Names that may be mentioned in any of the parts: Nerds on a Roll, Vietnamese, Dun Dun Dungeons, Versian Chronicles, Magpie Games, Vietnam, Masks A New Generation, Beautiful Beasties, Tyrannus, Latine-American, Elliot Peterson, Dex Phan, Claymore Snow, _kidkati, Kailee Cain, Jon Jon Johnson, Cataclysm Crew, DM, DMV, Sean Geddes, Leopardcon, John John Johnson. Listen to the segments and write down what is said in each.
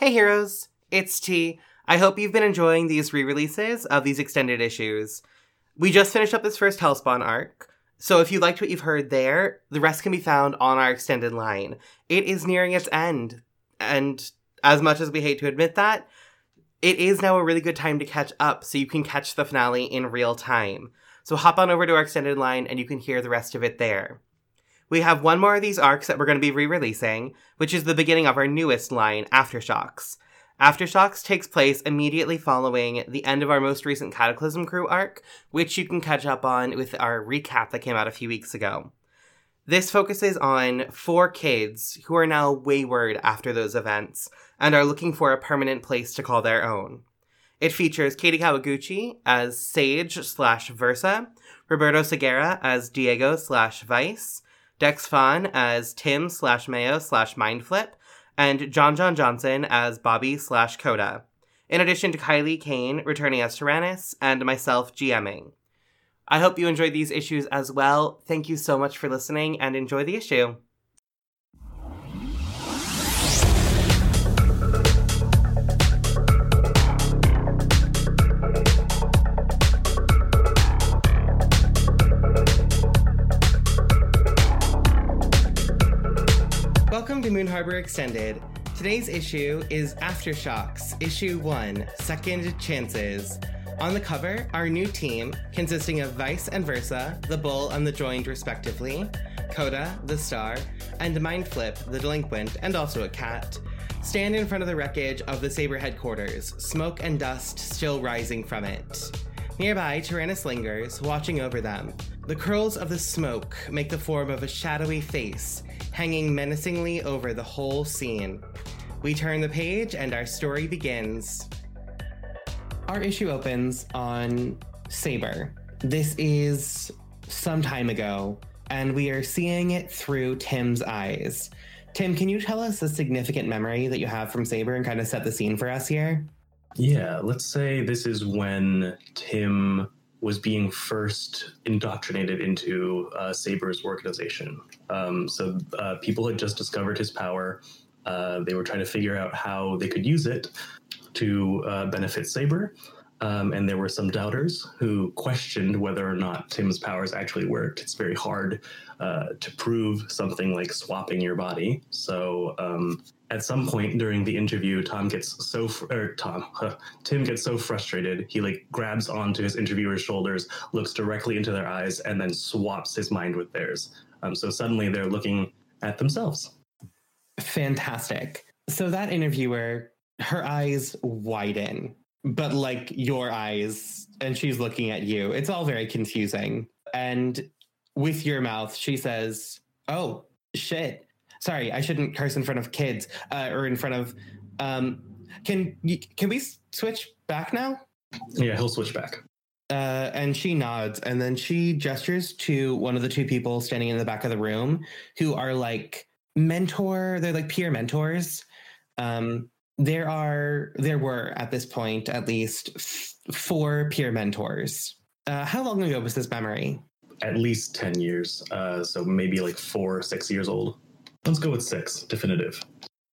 Hey heroes, it's T. I hope you've been enjoying these re-releases of these extended issues. We just finished up this first Hellspawn arc, so if you liked what you've heard there, the rest can be found on our extended line. It is nearing its end, and as much as we hate to admit that, it is now a really good time to catch up so you can catch the finale in real time. So hop on over to our extended line and you can hear the rest of it there. We have one more of these arcs that we're going to be re-releasing, which is the beginning of our newest line, Aftershocks. Aftershocks takes place immediately following the end of our most recent Cataclysm Crew arc, which you can catch up on with our recap that came out a few weeks ago. This focuses on four kids who are now wayward after those events and are looking for a permanent place to call their own. It features Kati Kawaguchi as Sage/Versa, Roberto Segarra as Diego/Vice, Dex Phan as Tim/Mayo/Mind Flip, and John Johnson as Bobby/Coda, in addition to Kailee Cain returning as Tyrannus, and myself GMing. I hope you enjoyed these issues as well. Thank you so much for listening, and enjoy the issue. Welcome to Moon Harbor Extended. Today's issue is Aftershocks, Issue 1, Second Chances. On the cover, our new team, consisting of Vice and Versa, the Bull and the Joined respectively, Coda, the Star, and Mind Flip, the Delinquent and also a cat, stand in front of the wreckage of the Saber headquarters, smoke and dust still rising from it. Nearby, Tyrannus lingers, watching over them. The curls of the smoke make the form of a shadowy face, hanging menacingly over the whole scene. We turn the page and our story begins. Our issue opens on Saber. This is some time ago, and we are seeing it through Tim's eyes. Tim, can you tell us a significant memory that you have from Saber and kind of set the scene for us here? Yeah, let's say this is when Tim was being first indoctrinated into Saber's organization. So people had just discovered his power. They were trying to figure out how they could use it to benefit Saber, and there were some doubters who questioned whether or not Tim's powers actually worked. It's very hard to prove something like swapping your body. So at some point during the interview, Tim gets so frustrated, he like grabs onto his interviewer's shoulders, looks directly into their eyes, and then swaps his mind with theirs. So suddenly they're looking at themselves. Fantastic. So that interviewer, her eyes widen, but like your eyes, and she's looking at you. It's all very confusing. And with your mouth, she says, oh, shit. Sorry, I shouldn't curse in front of kids or in front of... Can we switch back now? Yeah, he'll switch back. And she nods, and then she gestures to one of the two people standing in the back of the room who are like they're like peer mentors. There were at this point at least four peer mentors. How long ago was this memory? At least 10 years. So maybe like 4 or 6 years old. Let's go with 6, definitive.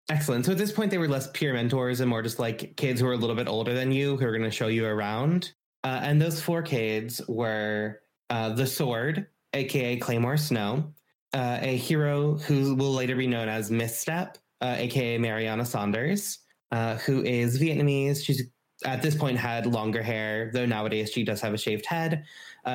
Excellent. So at this point they were less peer mentors and more just like kids who are a little bit older than you who are going to show you around. And those four kids were the Sword, aka Claymore Snow, a hero who will later be known as Misstep, aka Mariana Saunders, who is Vietnamese. She's at this point had longer hair, though nowadays she does have a shaved head.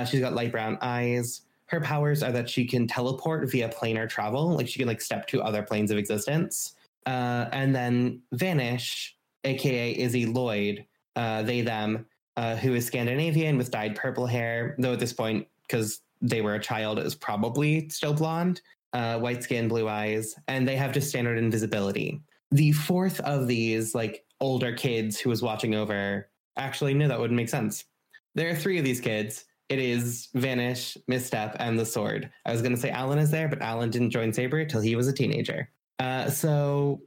She's got light brown eyes. Her powers are that she can teleport via planar travel, like she can like step to other planes of existence, and then Vanish, aka Izzy Lloyd, who is Scandinavian with dyed purple hair, though at this point, because they were a child, is probably still blonde, white skin, blue eyes, and they have just standard invisibility. The fourth of these, like, older kids who was watching over... Actually, no, that wouldn't make sense. There are 3 of these kids. It is Vanish, Misstep, and the Sword. I was going to say Alan is there, but Alan didn't join Saber until he was a teenager. So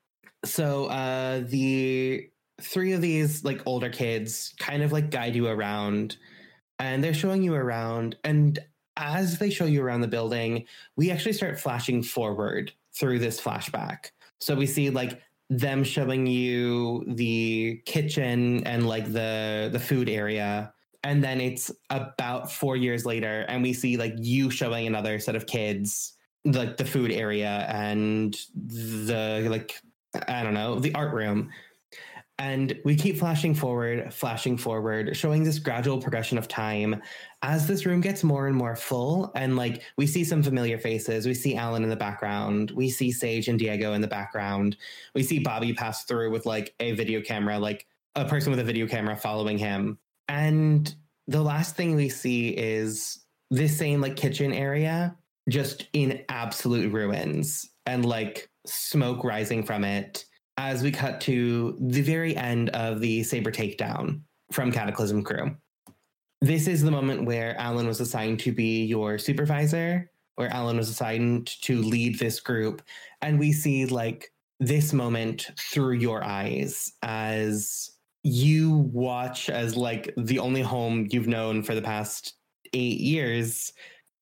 the 3 of these, like, older kids kind of, like, guide you around, and they're showing you around, and as they show you around the building, we actually start flashing forward through this flashback. So we see like them showing you the kitchen and like the food area. And then it's about 4 years later and we see like you showing another set of kids, like the food area and the, like, I don't know, the art room. And we keep flashing forward, showing this gradual progression of time as this room gets more and more full. And like, we see some familiar faces. We see Alan in the background. We see Sage and Diego in the background. We see Bobby pass through with like a video camera, like a person with a video camera following him. And the last thing we see is this same like kitchen area, just in absolute ruins and like smoke rising from it. As we cut to the very end of the Saber Takedown from Cataclysm Crew. This is the moment where Alan was assigned to be your supervisor, where Alan was assigned to lead this group. And we see like this moment through your eyes as you watch as like the only home you've known for the past 8 years.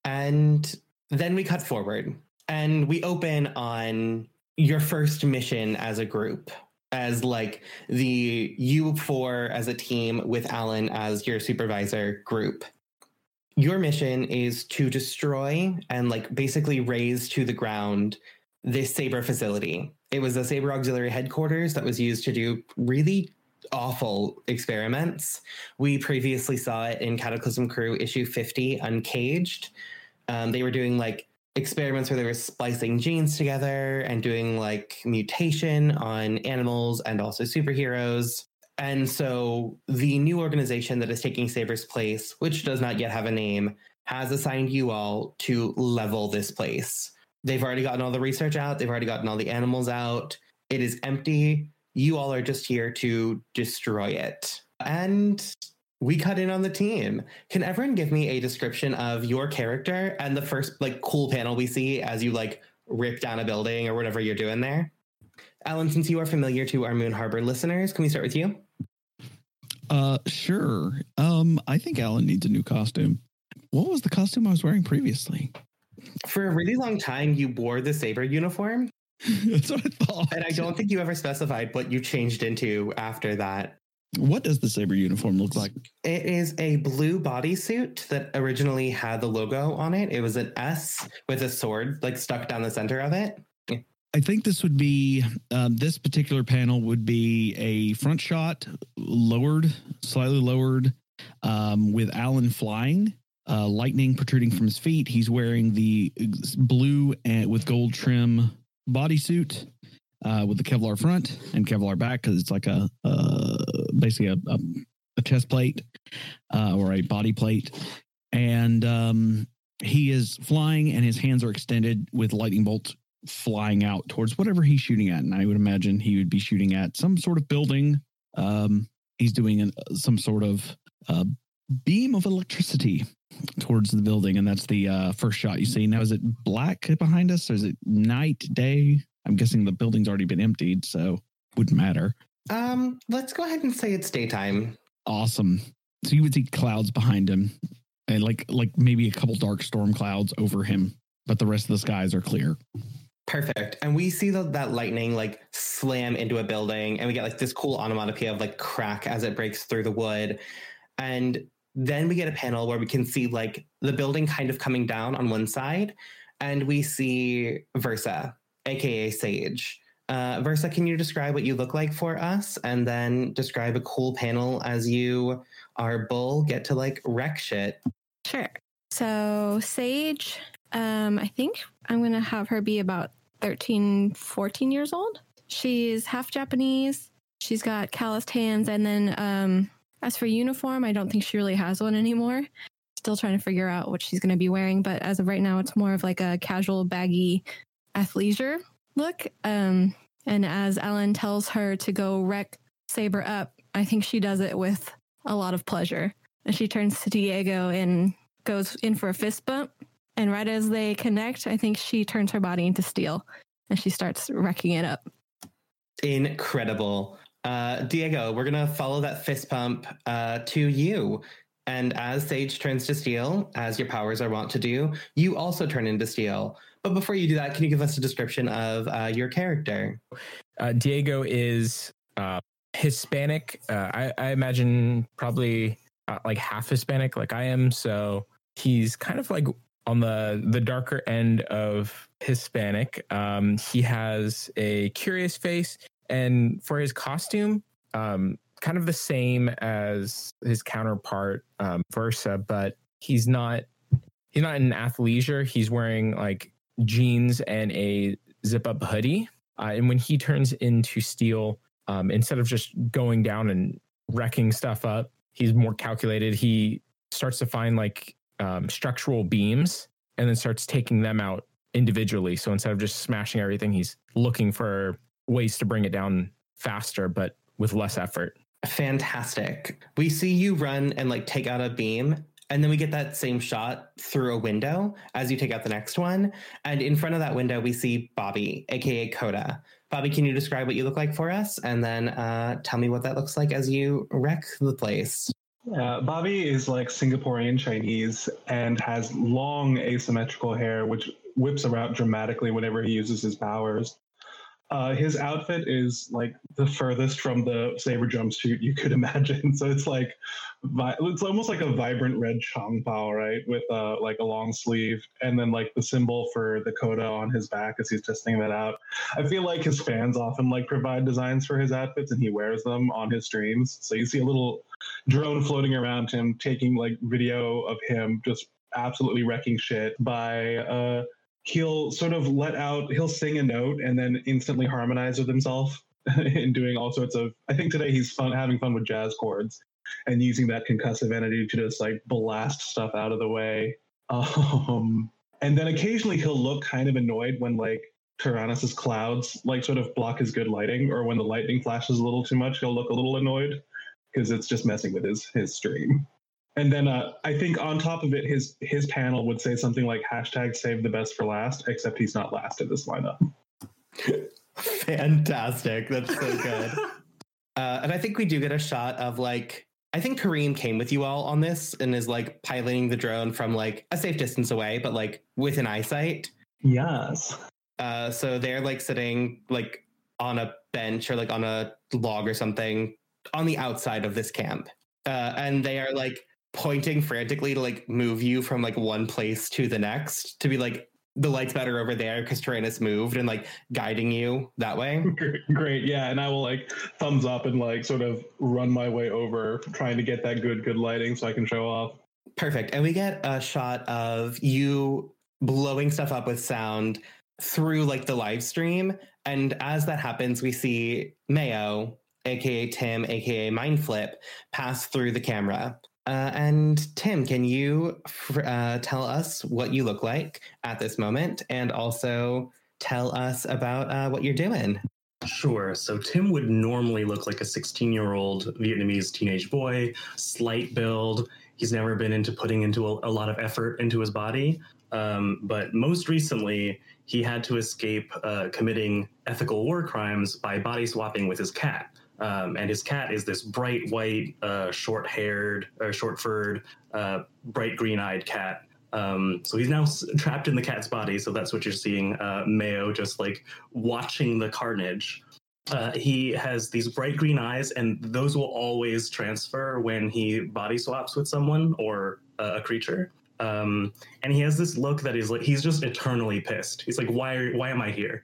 And then we cut forward and we open on your first mission as a group, as like the you four as a team with Alan as your supervisor group. Your mission is to destroy and like basically raise to the ground this Saber facility. It was the Saber auxiliary headquarters that was used to do really awful experiments. We previously saw it in Cataclysm Crew issue 50, Uncaged. They were doing like experiments where they were splicing genes together and doing like mutation on animals and also superheroes. And so the new organization that is taking Saber's place, which does not yet have a name, has assigned you all to level this place. They've already gotten all the research out. They've already gotten all the animals out. It is empty. You all are just here to destroy it. And we cut in on the team. Can everyone give me a description of your character and the first like cool panel we see as you like rip down a building or whatever you're doing there? Alan, since you are familiar to our Moon Harbor listeners, can we start with you? Sure. I think Alan needs a new costume. What was the costume I was wearing previously? For a really long time, you wore the Saber uniform. That's what I thought. And I don't think you ever specified what you changed into after that. What does the Saber uniform look like? It is a blue bodysuit that originally had the logo on it. It was an S with a sword like stuck down the center of it. I think this would be, this particular panel would be a front shot, slightly lowered, with Alan flying, lightning protruding from his feet. He's wearing the blue and with gold trim bodysuit. With the Kevlar front and Kevlar back, because it's like basically a chest plate or a body plate. And he is flying and his hands are extended with lightning bolts flying out towards whatever he's shooting at. And I would imagine he would be shooting at some sort of building. He's doing some sort of beam of electricity towards the building. And that's the first shot you see. Now, is it black behind us? Or is it night, day? I'm guessing the building's already been emptied, so wouldn't matter. Let's go ahead and say it's daytime. Awesome. So you would see clouds behind him and like maybe a couple dark storm clouds over him, but the rest of the skies are clear. Perfect. And we see that lightning like slam into a building and we get like this cool onomatopoeia of like crack as it breaks through the wood. And then we get a panel where we can see like the building kind of coming down on one side and we see Versa, AKA Sage. Versa, can you describe what you look like for us and then describe a cool panel as you, our bull, get to like wreck shit? Sure. So Sage, I think I'm going to have her be about 13, 14 years old. She's half Japanese. She's got calloused hands. And then as for uniform, I don't think she really has one anymore. Still trying to figure out what she's going to be wearing. But as of right now, it's more of like a casual baggy athleisure look. And as Alan tells her to go wreck Saber up, I think she does it with a lot of pleasure. And she turns to Diego and goes in for a fist bump. And right as they connect, I think she turns her body into steel and she starts wrecking it up. Incredible. Diego, we're going to follow that fist pump to you. And as Sage turns to steel, as your powers are wont to do, you also turn into steel. But before you do that, can you give us a description of your character? Diego is Hispanic. I imagine probably like half Hispanic like I am. So he's kind of like on the darker end of Hispanic. He has a curious face. And for his costume, kind of the same as his counterpart, Versa, but he's not in athleisure. He's wearing like jeans and a zip-up hoodie. And when he turns into steel, instead of just going down and wrecking stuff up, he's more calculated. He starts to find like structural beams and then starts taking them out individually. So instead of just smashing everything, he's looking for ways to bring it down faster, but with less effort. Fantastic. We see you run and like take out a beam, and then we get that same shot through a window as you take out the next one. And in front of that window, we see Bobby, aka Coda. Bobby, can you describe what you look like for us? And then tell me what that looks like as you wreck the place. Bobby is like Singaporean Chinese and has long asymmetrical hair, which whips around dramatically whenever he uses his powers. His outfit is like the furthest from the saber jumpsuit you could imagine. So it's like, it's almost like a vibrant red changpao, right? With like a long sleeve, and then like the symbol for the coda on his back as he's testing that out. I feel like his fans often like provide designs for his outfits and he wears them on his streams. So you see a little drone floating around him, taking like video of him just absolutely wrecking shit by, he'll sort of let out, he'll sing a note and then instantly harmonize with himself in doing all sorts of, I think today he's having fun with jazz chords and using that concussive energy to just like blast stuff out of the way. And then occasionally he'll look kind of annoyed when like Tyrannus's clouds like sort of block his good lighting, or when the lightning flashes a little too much, he'll look a little annoyed because it's just messing with his stream. And then I think on top of it, his panel would say something like hashtag save the best for last, except he's not last in this lineup. Fantastic. That's so good. And I think we do get a shot of like, I think Kareem came with you all on this and is like piloting the drone from like a safe distance away, but like with an eyesight. Yes. So they're like sitting like on a bench or like on a log or something on the outside of this camp. And they are like pointing frantically to like move you from like one place to the next to be like, the light's better over there because Tyrannus moved, and like guiding you that way. Great. Yeah. And I will like thumbs up and like sort of run my way over trying to get that good lighting so I can show off. Perfect. And we get a shot of you blowing stuff up with sound through like the live stream. And as that happens, we see Mayo, aka Tim, aka Mind Flip, pass through the camera. And Tim, can you tell us what you look like at this moment, and also tell us about what you're doing? Sure. So Tim would normally look like a 16-year-old Vietnamese teenage boy, slight build. He's never been into putting into a lot of effort into his body. But most recently, he had to escape committing ethical war crimes by body swapping with his cat. And his cat is this bright white, short-haired, or short-furred, bright green-eyed cat. So he's now trapped in the cat's body. So that's what you're seeing, Mayo just like watching the carnage. He has these bright green eyes, and those will always transfer when he body swaps with someone or a creature. And he has this look that is like, he's just eternally pissed. He's like, why am I here?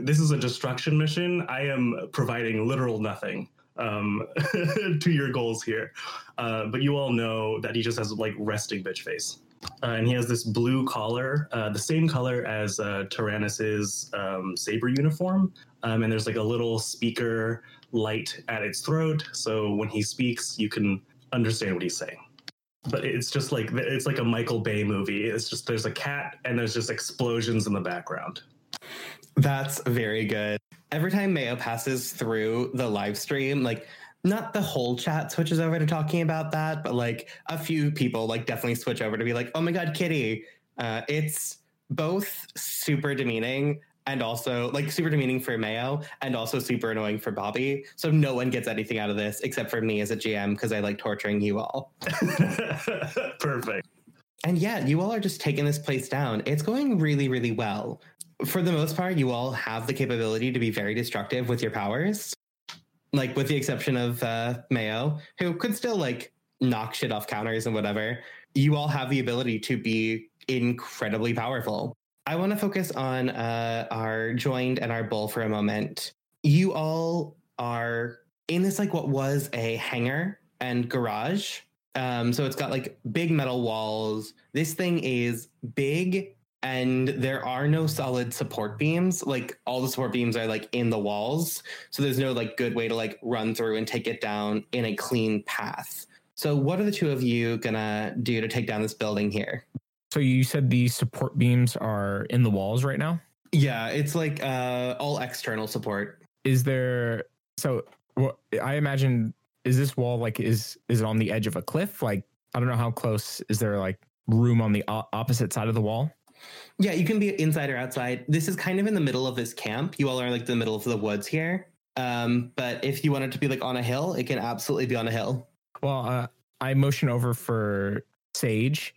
This is a destruction mission. I am providing literal nothing to your goals here. But you all know that he just has like resting bitch face. And he has this blue collar, the same color as Tyrannus's saber uniform. And there's like a little speaker light at its throat. So when he speaks, you can understand what he's saying. But it's just like, it's like a Michael Bay movie. It's just, there's a cat and there's just explosions in the background. That's very good. Every time Mayo passes through the live stream, like not the whole chat switches over to talking about that, but like a few people like definitely switch over to be like, oh my God, Kitty. It's both super demeaning and also like super demeaning for Mayo and also super annoying for Bobby. So no one gets anything out of this except for me as a GM because I like torturing you all. Perfect. And yeah, you all are just taking this place down. It's going really, really well. For the most part, you all have the capability to be very destructive with your powers. Like, with the exception of Mayo, who could still, like, knock shit off counters and whatever. You all have the ability to be incredibly powerful. I want to focus on our joined and our bull for a moment. You all are in this, like, what was a hangar and garage. So it's got, like, big metal walls. This thing is big, and there are no solid support beams. Like, all the support beams are, like, in the walls. So there's no, like, good way to, like, run through and take it down in a clean path. So what are the two of you gonna do to take down this building here? So you said the support beams are in the walls right now? Yeah, it's, like, all external support. Is there... So well, I imagine... Is this wall, like, is it on the edge of a cliff? Like, I don't know how close. Is there, like, room on the opposite side of the wall? Yeah, you can be inside or outside. This is kind of in the middle of this camp. You all are, like, the middle of the woods here. But if you want it to be, like, on a hill, it can absolutely be on a hill. Well, I motion over for Sage,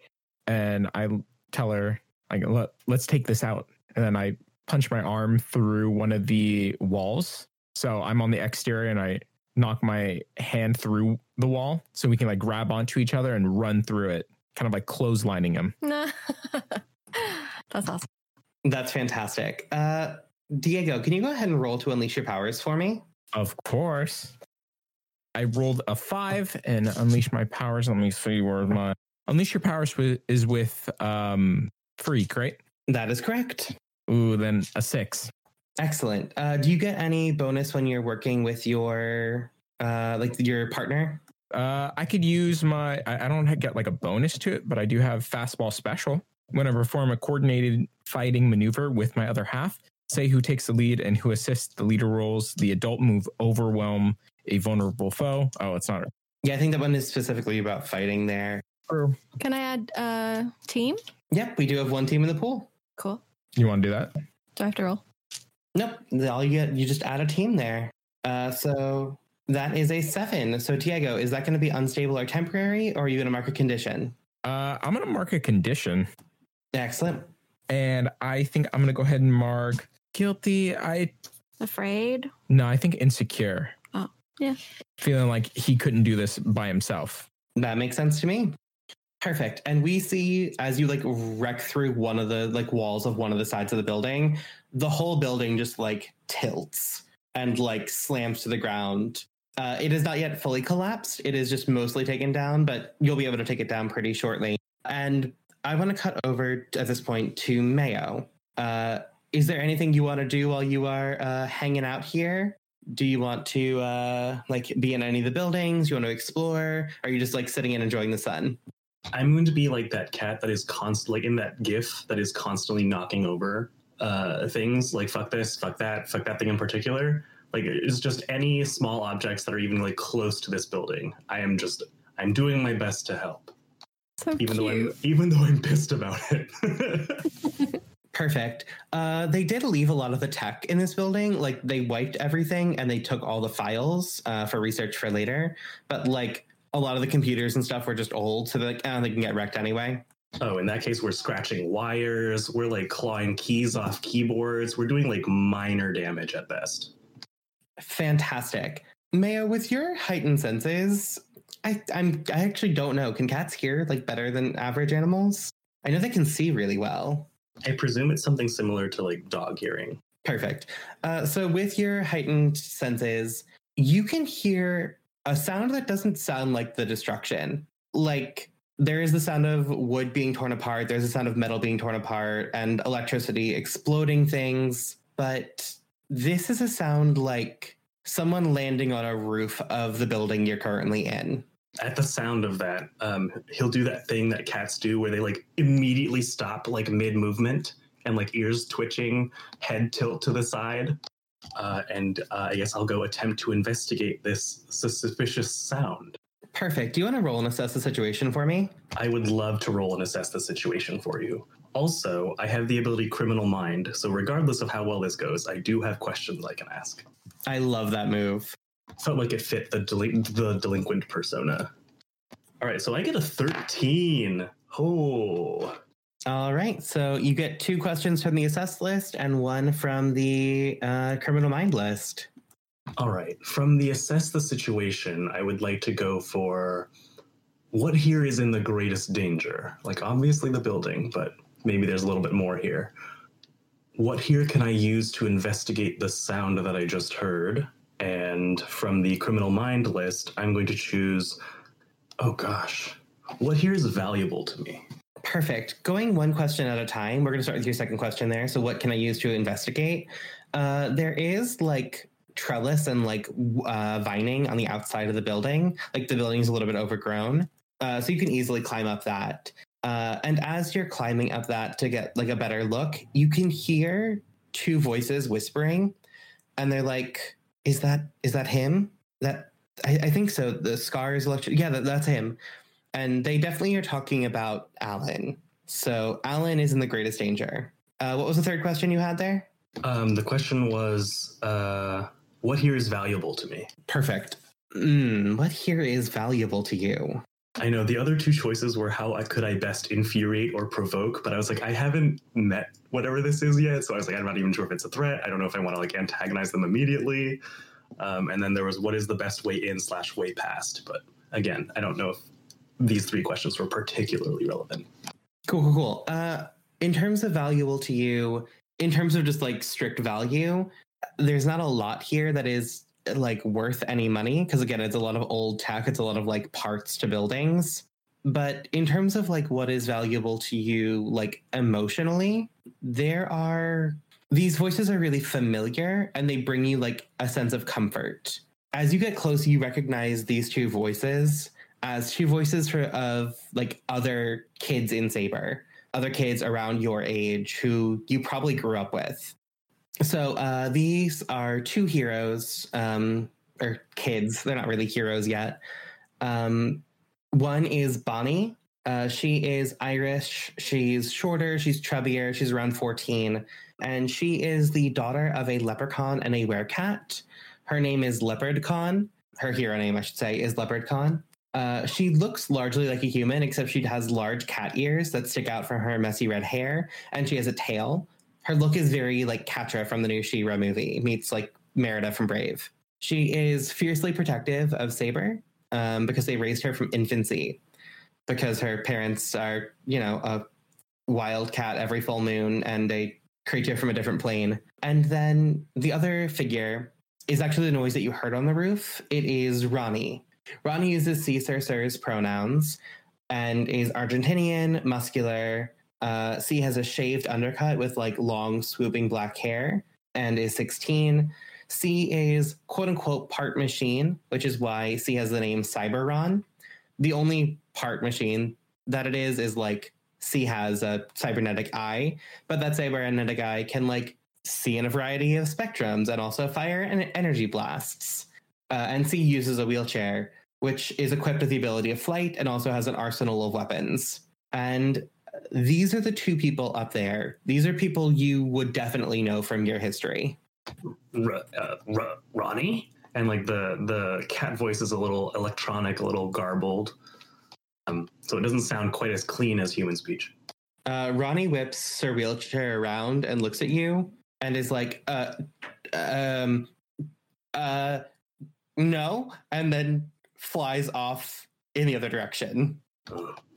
and I tell her, like, let's take this out. And then I punch my arm through one of the walls. So I'm on the exterior, and I knock my hand through the wall so we can, like, grab onto each other and run through it, kind of like clotheslining him. That's awesome. That's fantastic. Diego, can you go ahead and roll to unleash your powers for me? Of course. I rolled a 5 and unleash my powers. Let me see where my unleash your powers is with freak, right? That is correct. Ooh, then a 6. Excellent. Do you get any bonus when you're working with your, like, your partner? I could use my, I don't get, like, a bonus to it, but I do have fastball special. When I perform a coordinated fighting maneuver with my other half, say who takes the lead and who assists, the leader rolls the adult move overwhelm a vulnerable foe. Oh, it's not. Yeah, I think that one is specifically about fighting there. Can I add team? Yep, we do have one team in the pool. Cool. You want to do that? Do I have to roll? Nope. All you get, you just add a team there. So that is a 7. So Diego, is that going to be unstable or temporary, or are you going to mark a condition? I'm going to mark a condition. Excellent. And I think I'm going to go ahead and mark guilty. Afraid? No, I think insecure. Oh, yeah. Feeling like he couldn't do this by himself. That makes sense to me. Perfect. And we see as you, like, wreck through one of the, like, walls of one of the sides of the building, the whole building just, like, tilts and, like, slams to the ground. It is not yet fully collapsed. It is just mostly taken down, but you'll be able to take it down pretty shortly. And I want to cut over at this point to Mayo. Is there anything you want to do while you are hanging out here? Do you want to, like, be in any of the buildings? You want to explore? Or are you just, like, sitting and enjoying the sun? I'm going to be like that cat that is constantly, like, in that GIF that is constantly knocking over things, like, fuck this, fuck that thing in particular. Like, it's just any small objects that are even, like, close to this building. I'm doing my best to help. So even though I'm pissed about it. Perfect. They did leave a lot of the tech in this building. Like, they wiped everything and they took all the files for research for later. But, like, a lot of the computers and stuff were just old, so that they can get wrecked anyway. Oh, in that case, we're scratching wires. We're, like, clawing keys off keyboards. We're doing, like, minor damage at best. Fantastic. Mayo, with your heightened senses, I actually don't know. Can cats hear, like, better than average animals? I know they can see really well. I presume it's something similar to, like, dog hearing. Perfect. So with your heightened senses, you can hear a sound that doesn't sound like the destruction. Like, there is the sound of wood being torn apart, there's the sound of metal being torn apart, and electricity exploding things, but this is a sound like someone landing on a roof of the building you're currently in. At the sound of that, he'll do that thing that cats do where they, like, immediately stop, like, mid-movement, and, like, ears twitching, head tilt to the side. And I guess I'll go attempt to investigate this suspicious sound. Perfect. Do you want to roll and assess the situation for me? I would love to roll and assess the situation for you. Also, I have the ability Criminal Mind, so regardless of how well this goes, I do have questions I can ask. I love that move. Felt like it fit the delinquent persona. All right, so I get a 13. Oh. All right. So you get 2 questions from the assess list and 1 from the criminal mind list. All right. From the assess the situation, I would like to go for what here is in the greatest danger? Like, obviously the building, but maybe there's a little bit more here. What here can I use to investigate the sound that I just heard? And from the criminal mind list, I'm going to choose, oh gosh, what here is valuable to me? Perfect. Going one question at a time, we're going to start with your second question there. So what can I use to investigate? There is like trellis and like vining on the outside of the building. Like the building's a little bit overgrown. So you can easily climb up that. And as you're climbing up that to get like a better look, you can hear 2 voices whispering and they're like, is that him? That I think so. The scar is electric. Yeah, that's him. And they definitely are talking about Alan. So Alan is in the greatest danger. What was the third question you had there? The question was, what here is valuable to me? Perfect. What here is valuable to you? I know the other 2 choices were how could I best infuriate or provoke, but I was like, I haven't met whatever this is yet, so I was like, I'm not even sure if it's a threat. I don't know if I want to like antagonize them immediately. And then there was what is the best way in / way past. But again, I don't know if these 3 questions were particularly relevant. Cool. In terms of valuable to you, in terms of just like strict value, there's not a lot here that is like worth any money, because again, it's a lot of old tech, it's a lot of like parts to buildings. But in terms of like what is valuable to you, like emotionally, these voices are really familiar and they bring you like a sense of comfort. As you get close, you recognize these 2 voices as 2 voices of like other kids in Saber, other kids around your age who you probably grew up with. So these are 2 heroes, or kids. They're not really heroes yet. One is Bonnie. She is Irish. She's shorter. She's chubbier. She's around 14. And she is the daughter of a leprechaun and a werecat. Her name is Leopardcon. Her hero name, I should say, is Leopardcon. She looks largely like a human, except she has large cat ears that stick out from her messy red hair. And she has a tail. Her look is very like Catra from the new She-Ra movie, meets like Merida from Brave. She is fiercely protective of Saber because they raised her from infancy, because her parents are, you know, a wild cat every full moon and a creature from a different plane. And then the other figure is actually the noise that you heard on the roof. It is Ronnie. Ronnie uses she/hers pronouns and is Argentinian, muscular. C has a shaved undercut with like long swooping black hair and is 16. C is quote unquote part machine, which is why C has the name Cyberron. The only part machine that it is like C has a cybernetic eye, but that cybernetic eye can like see in a variety of spectrums and also fire and energy blasts. And C uses a wheelchair, which is equipped with the ability of flight and also has an arsenal of weapons. And these are the 2 people up there. These are people you would definitely know from your history. Ronnie? And like the cat voice is a little electronic, a little garbled. So it doesn't sound quite as clean as human speech. Ronnie whips her wheelchair around and looks at you and is like, no. And then flies off in the other direction.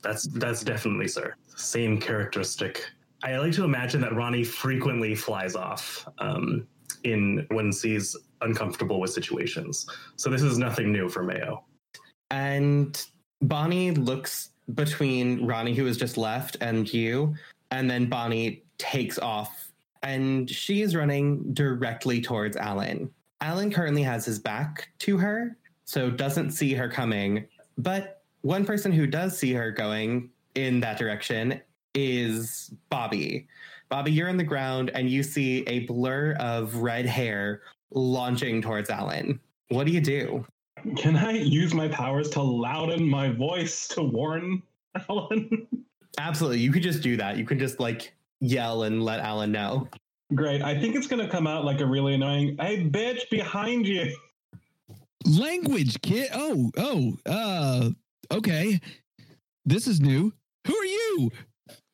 That's definitely sir. Same characteristic. I like to imagine that Ronnie frequently flies off when she's uncomfortable with situations. So this is nothing new for Mayo. And Bonnie looks between Ronnie, who has just left, and you, and then Bonnie takes off, and she is running directly towards Alan. Alan currently has his back to her, so doesn't see her coming, but one person who does see her going in that direction is Bobby. Bobby, you're on the ground and you see a blur of red hair launching towards Alan. What do you do? Can I use my powers to louden my voice to warn Alan? Absolutely. You could just do that. You can just like yell and let Alan know. Great. I think it's going to come out like a really annoying, hey, bitch, behind you. Language, kid. Okay. This is new. Who are you?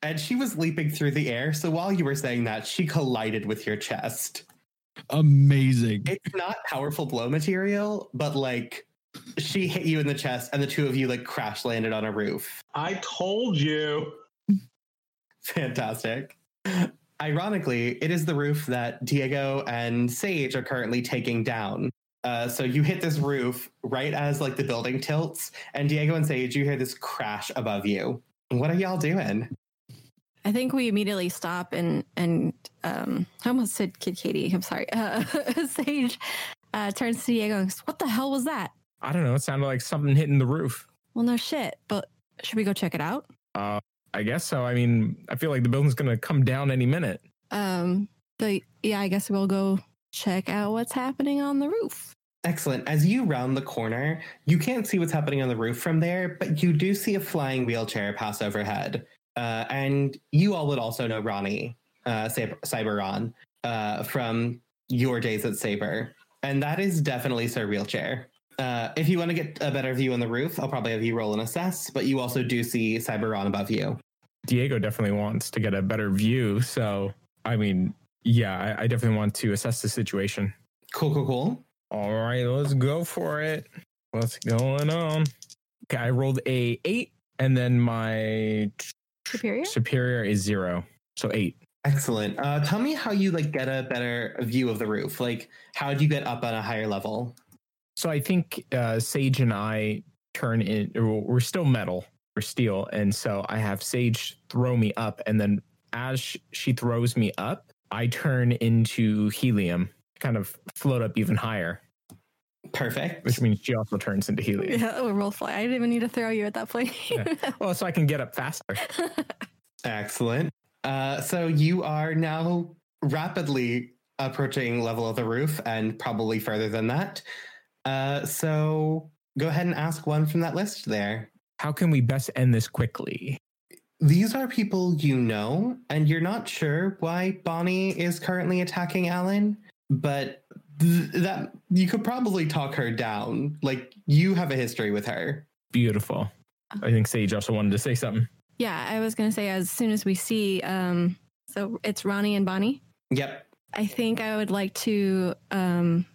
And she was leaping through the air. So while you were saying that, she collided with your chest. Amazing. It's not powerful blow material, but like she hit you in the chest and the two of you like crash landed on a roof. I told you. Fantastic. Ironically, it is the roof that Diego and Sage are currently taking down. So you hit this roof right as like the building tilts, and Diego and Sage, you hear this crash above you. What are y'all doing? I think we immediately stop and I almost said _kidkati. I'm sorry. Sage turns to Diego and goes, "What the hell was that?" I don't know. It sounded like something hitting the roof. Well, no shit. But should we go check it out? I guess so. I mean, I feel like the building's going to come down any minute. But yeah, I guess we'll go check out what's happening on the roof. Excellent. As you round the corner, you can't see what's happening on the roof from there, but you do see a flying wheelchair pass overhead. And you all would also know Ronnie, Cyberron, from your days at Saber. And that is definitely Sir Wheelchair. If you want to get a better view on the roof, I'll probably have you roll and assess, but you also do see Cyberron above you. Diego definitely wants to get a better view. So, I mean, yeah, I definitely want to assess the situation. Cool. All right, let's go for it. What's going on? Okay, I rolled a 8, and then my superior is 0, so 8. Excellent. Tell me how you like get a better view of the roof. Like, how do you get up on a higher level? So I think Sage and I turn in. We're still metal or steel, and so I have Sage throw me up, and then as she throws me up, I turn into helium, kind of float up even higher. Perfect. Which means she also turns into helium. Yeah, we'll roll fly. I didn't even need to throw you at that point. Yeah. Well, so I can get up faster. Excellent. So you are now rapidly approaching level of the roof and probably further than that. So go ahead and ask one from that list there. How can we best end this quickly? These are people you know, and you're not sure why Bonnie is currently attacking Alan, but that you could probably talk her down. Like, you have a history with her. Beautiful. I think Sage also wanted to say something. Yeah, I was going to say, as soon as we see, so it's Ronnie and Bonnie? Yep. I think I would like to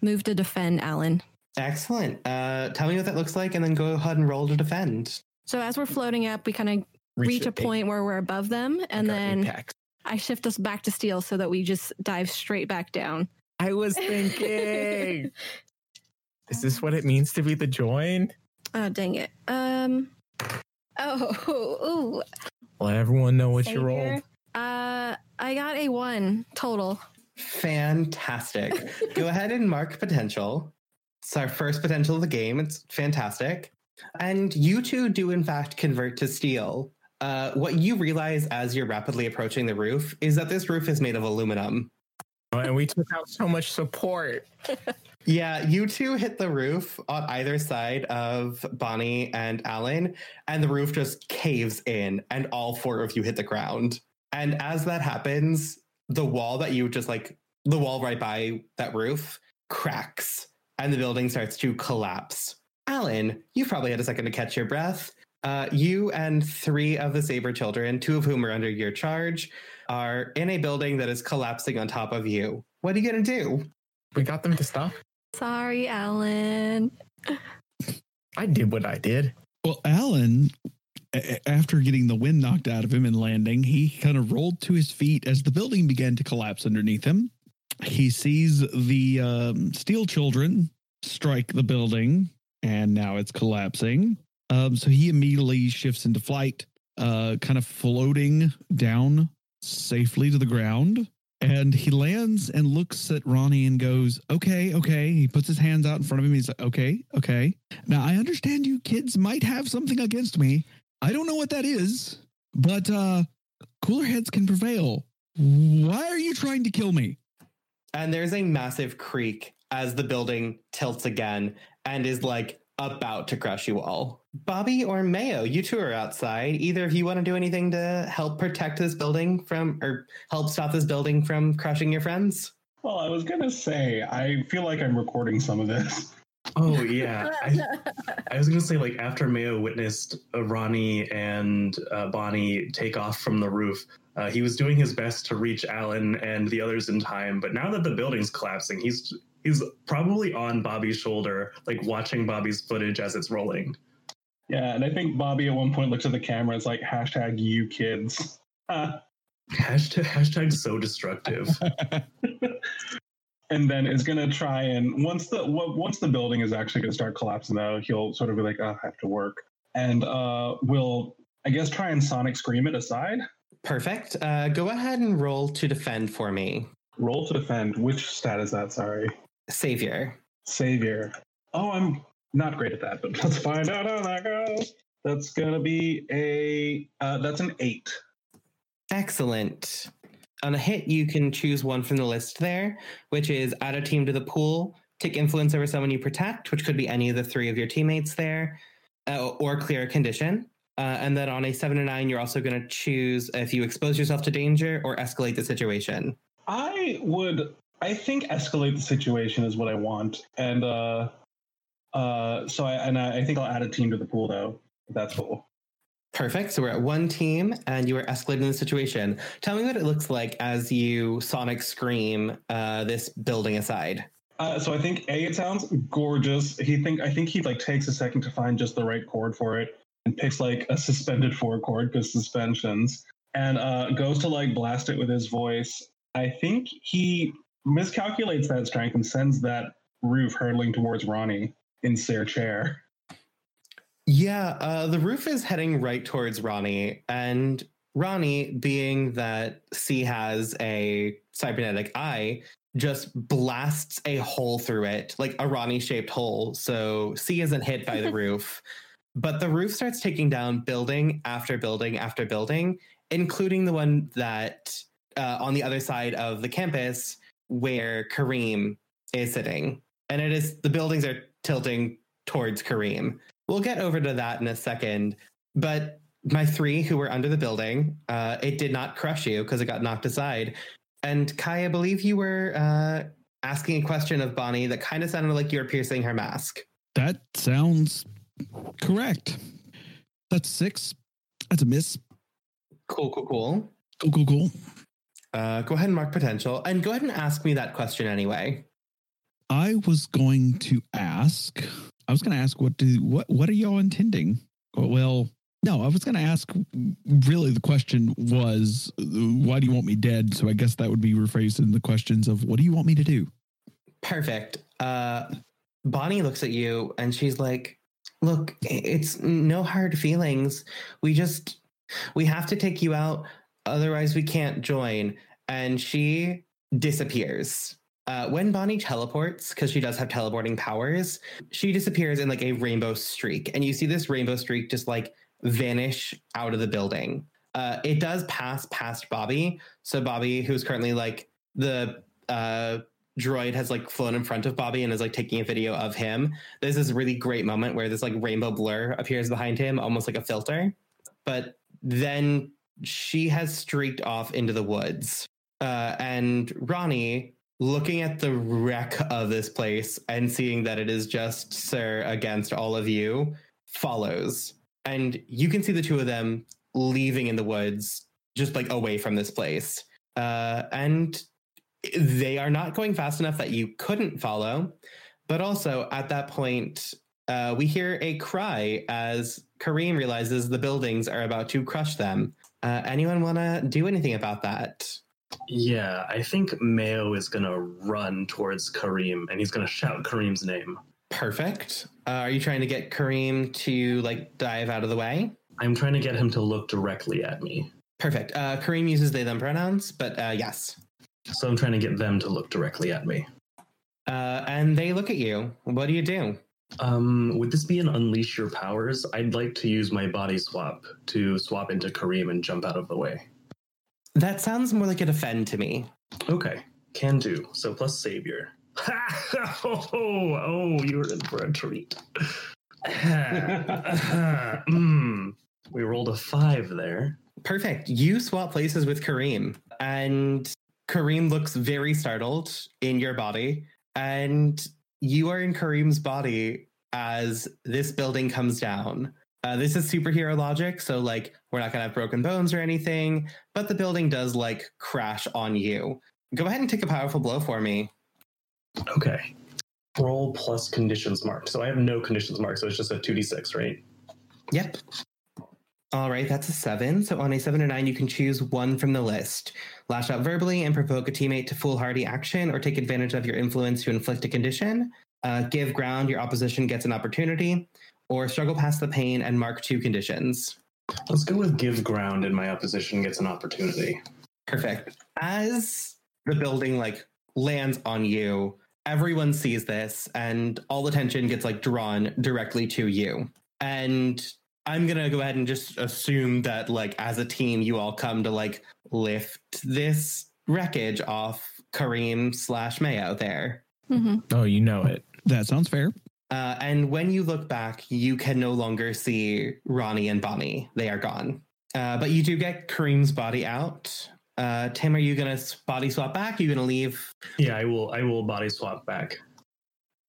move to defend Alan. Excellent. Tell me what that looks like, and then go ahead and roll to defend. So as we're floating up, we kind of reach a point where we're above them, and then impacts. I shift us back to steel so that we just dive straight back down. I was thinking, is this what it means to be the joined? Oh, dang it. Oh. Let everyone know what Savior. You rolled. I got a 1 total. Fantastic. Go ahead and mark potential. It's our first potential of the game. It's fantastic. And you two do, in fact, convert to steel. What you realize as you're rapidly approaching the roof is that this roof is made of aluminum. Oh, and we took out so much support. Yeah, you two hit the roof on either side of Bonnie and Alan, and the roof just caves in, and all 4 of you hit the ground. And as that happens, the wall right by that roof cracks, and the building starts to collapse. Alan, you've probably had a second to catch your breath. You and 3 of the Saber children, 2 of whom are under your charge, are in a building that is collapsing on top of you. What are you going to do? We got them to stop. Sorry, Alan. I did what I did. Well, Alan, after getting the wind knocked out of him and landing, he kind of rolled to his feet as the building began to collapse underneath him. He sees the steel children strike the building, and now it's collapsing. So he immediately shifts into flight, kind of floating down safely to the ground. And he lands and looks at Ronnie and goes, okay. He puts his hands out in front of him. He's like, okay. Now, I understand you kids might have something against me. I don't know what that is, but cooler heads can prevail. Why are you trying to kill me? And there's a massive creak as the building tilts again and is like about to crush you all. Bobby or Mayo, you two are outside. Either of you want to do anything to help protect this building from, or help stop this building from crushing your friends? Well, I was going to say, I feel like I'm recording some of this. Oh, yeah. I I was going to say, like, after Mayo witnessed Ronnie and Bonnie take off from the roof, he was doing his best to reach Alan and the others in time. But now that the building's collapsing, he's probably on Bobby's shoulder, like watching Bobby's footage as it's rolling. Yeah, and I think Bobby at one point looks at the camera and is like, hashtag you kids. Hashtag so destructive. And then is going to try and once the building is actually going to start collapsing, though, he'll sort of be like, oh, I have to work. And we'll, I guess, try and sonic scream it aside. Perfect. Go ahead and roll to defend for me. Roll to defend. Which stat is that? Sorry. Savior. Oh, I'm not great at that, but let's find out how that goes. That's going to be that's an 8. Excellent. On a hit, you can choose one from the list there, which is add a team to the pool, take influence over someone you protect, which could be any of the three of your teammates there, or clear a condition. And then on a 7 or 9, you're also going to choose if you expose yourself to danger or escalate the situation. I think escalate the situation is what I want. And so I think I'll add a team to the pool, though. That's cool. Perfect. So we're at one team and you are escalating the situation. Tell me what it looks like as you sonic scream this building aside. So I think A, it sounds gorgeous. I think he like takes a second to find just the right chord for it and picks like a suspended 4 chord because suspensions, and goes to like blast it with his voice. I think he miscalculates that strength and sends that roof hurtling towards Ronnie in their chair. Yeah, the roof is heading right towards Ronnie, and Ronnie, being that C has a cybernetic eye, just blasts a hole through it, like a Ronnie-shaped hole, so C isn't hit by the roof. But the roof starts taking down building after building after building, including the one that on the other side of the campus where Kareem is sitting. And it is the buildings are tilting towards Kareem. We'll get over to that in a second, but my 3 who were under the building, it did not crush you because it got knocked aside. And Kai, I believe you were asking a question of Bonnie that kind of sounded like you were piercing her mask. That sounds correct. That's 6. That's a miss. Cool. Go ahead and mark potential, and go ahead and ask me that question anyway. I was going to ask, what are y'all intending? Well, no, I was going to ask, really, the question was, why do you want me dead? So I guess that would be rephrased in the questions of, what do you want me to do? Perfect. Bonnie looks at you and she's like, look, it's no hard feelings. We have to take you out. Otherwise we can't join. And she disappears. When Bonnie teleports, because she does have teleporting powers, she disappears in like a rainbow streak. And you see this rainbow streak just like vanish out of the building. It does pass past Bobby. So Bobby, who's currently like the droid, has like flown in front of Bobby and is like taking a video of him. There's this really great moment where this like rainbow blur appears behind him, almost like a filter. But then she has streaked off into the woods. And Ronnie, looking at the wreck of this place and seeing that it is just Sir against all of you, follows. And you can see the two of them leaving in the woods, just like away from this place. And they are not going fast enough that you couldn't follow. But also at that point, we hear a cry as Kareem realizes the buildings are about to crush them. Anyone want to do anything about that? Yeah, I think Mayo is going to run towards Kareem, and he's going to shout Kareem's name. Perfect. Are you trying to get Kareem to, like, dive out of the way? I'm trying to get him to look directly at me. Perfect. Kareem uses they, them pronouns, but yes. So I'm trying to get them to look directly at me. And they look at you. What do you do? Would this be an unleash your powers? I'd like to use my body swap to swap into Kareem and jump out of the way. That sounds more like a defend to me. Okay, can do. So plus savior. Oh, you're in for a treat. We rolled a 5 there. Perfect. You swap places with Kareem, and Kareem looks very startled in your body, and you are in Kareem's body as this building comes down. This is superhero logic, so like we're not gonna have broken bones or anything, but the building does like crash on you. Go ahead and take a powerful blow for me. Okay. Roll plus conditions mark. So I have no conditions mark, so it's just a 2d6, right? Yep. All right, that's a 7. So on a 7 or 9, you can choose one from the list. Lash out verbally and provoke a teammate to foolhardy action or take advantage of your influence to inflict a condition. Give ground, your opposition gets an opportunity. Or struggle past the pain and mark 2 conditions. Let's go with give ground and my opposition gets an opportunity. Perfect. As the building like lands on you, everyone sees this and all attention gets like drawn directly to you. And I'm going to go ahead and just assume that like as a team, you all come to like lift this wreckage off Kareem/Mayo there. Mm-hmm. Oh, you know it. That sounds fair. And when you look back, you can no longer see Ronnie and Bonnie. They are gone. But you do get Kareem's body out. Tim, are you going to body swap back? Are you going to leave? Yeah, I will body swap back.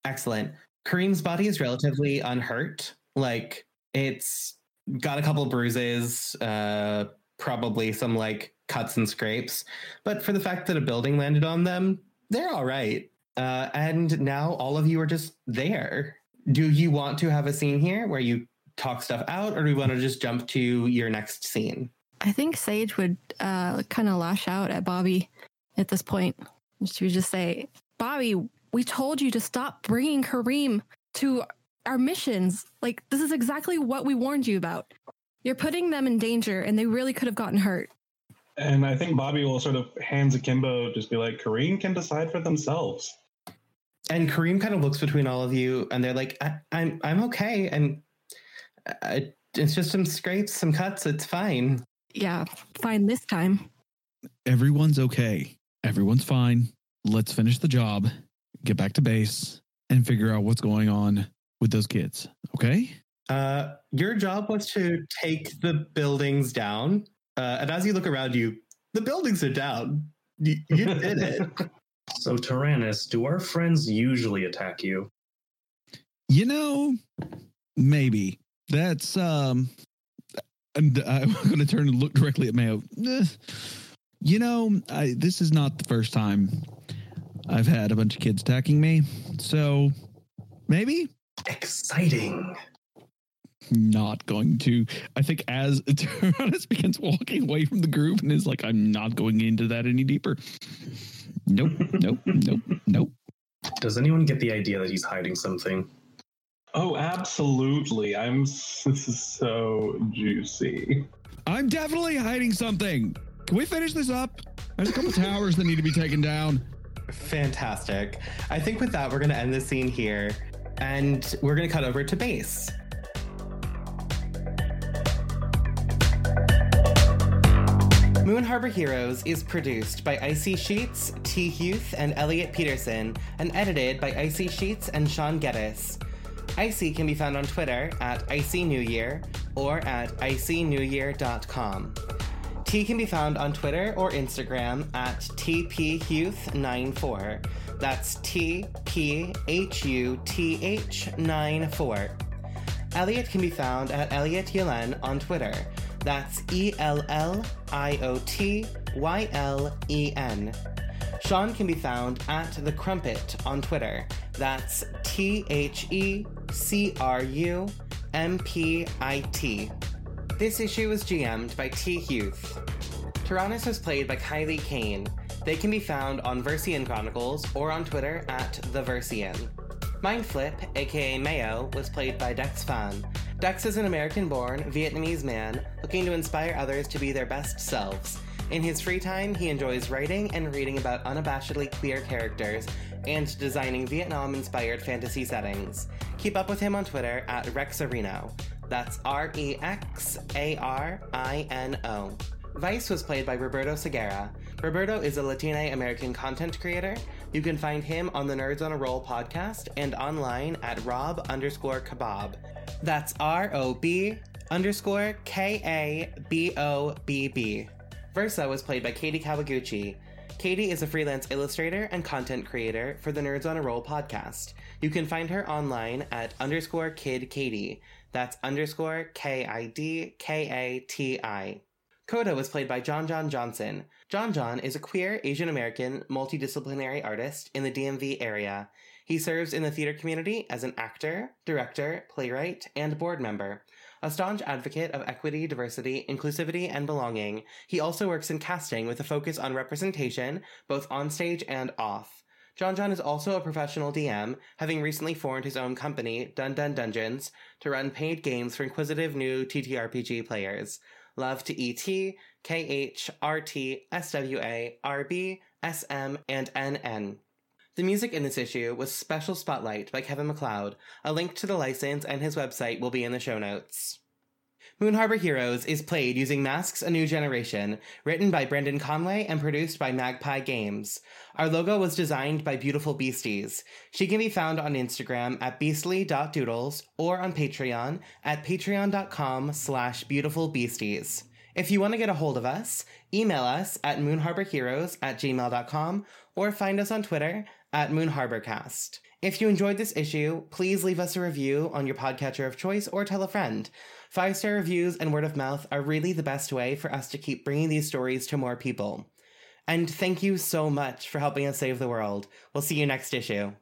Excellent. Kareem's body is relatively unhurt. Like, it's got a couple bruises, probably some, like, cuts and scrapes. But for the fact that a building landed on them, they're all right. And now all of you are just there. Do you want to have a scene here where you talk stuff out, or do you want to just jump to your next scene? I think Sage would kind of lash out at Bobby at this point. She would just say, Bobby, we told you to stop bringing Kareem to our missions. Like, this is exactly what we warned you about. You're putting them in danger, and they really could have gotten hurt. And I think Bobby will sort of hands akimbo, just be like, Kareem can decide for themselves. And Kareem kind of looks between all of you, and they're like, I'm okay. And it's just some scrapes, some cuts. It's fine. Yeah, fine this time. Everyone's okay. Everyone's fine. Let's finish the job, get back to base, and figure out what's going on with those kids, okay? Your job was to take the buildings down. And as you look around you, the buildings are down. You did it. So, Tyrannus, do our friends usually attack you? You know, maybe. That's... And I'm going to turn and look directly at Mayo. You know, this is not the first time I've had a bunch of kids attacking me. So, maybe? Exciting. Not going to. I think as Tyrannus begins walking away from the group and is like, I'm not going into that any deeper. Nope, nope, nope, nope. Does anyone get the idea that he's hiding something? Oh, absolutely. This is so juicy. I'm definitely hiding something. Can we finish this up? There's a couple towers that need to be taken down. Fantastic. I think with that, we're going to end the scene here, and we're going to cut over to base. Moon Harbor Heroes is produced by Icy Sheets, T. Youth, and Elliot Peterson, and edited by Icy Sheets and Sean Geddes. Icy can be found on Twitter at IcyNewYear or at IcyNewYear.com. T can be found on Twitter or Instagram at TPHuth94. That's TPHUTH94. Elliot can be found at Elliot Yellen on Twitter. That's ELLIOTYLEN. Sean can be found at The Crumpet on Twitter. That's THECRUMPIT. This issue was GM'd by T. Youth. Tyrannus was played by Kailee Cain. They can be found on Versian Chronicles or on Twitter at TheVersian. Mind Flip, aka Mayo, was played by Dex Phan. Dex is an American-born, Vietnamese man looking to inspire others to be their best selves. In his free time, he enjoys writing and reading about unabashedly queer characters and designing Vietnam-inspired fantasy settings. Keep up with him on Twitter at Rexarino. That's REXARINO. Vice was played by Roberto Segarra. Roberto is a Latino-American content creator. You can find him on the Nerds on a Roll podcast and online at Rob_Kabobb. That's ROB_KABOBB. Versa was played by Kati Kawaguchi. Kati is a freelance illustrator and content creator for the Nerds on a Roll podcast. You can find her online at _kidkati. That's _KIDKATI. Coda was played by John John Johnson. John John is a queer, Asian-American, multidisciplinary artist in the DMV area. He serves in the theater community as an actor, director, playwright, and board member. A staunch advocate of equity, diversity, inclusivity, and belonging, he also works in casting with a focus on representation, both on stage and off. John John is also a professional DM, having recently formed his own company, Dun Dun Dungeons, to run paid games for inquisitive new TTRPG players. Love to ET, KH, RT, SWA, RB, SM, and NN. The music in this issue was Special Spotlight by Kevin MacLeod. A link to the license and his website will be in the show notes. Moon Harbor Heroes is played using Masks A New Generation, written by Brandon Conway and produced by Magpie Games. Our logo was designed by Beautiful Beasties. She can be found on Instagram at beastly.doodles or on Patreon at patreon.com/beautifulbeasties. If you want to get a hold of us, email us at moonharborheroes@gmail.com or find us on Twitter at moonharborcast. If you enjoyed this issue, please leave us a review on your podcatcher of choice or tell a friend. 5-star reviews and word of mouth are really the best way for us to keep bringing these stories to more people. And thank you so much for helping us save the world. We'll see you next issue.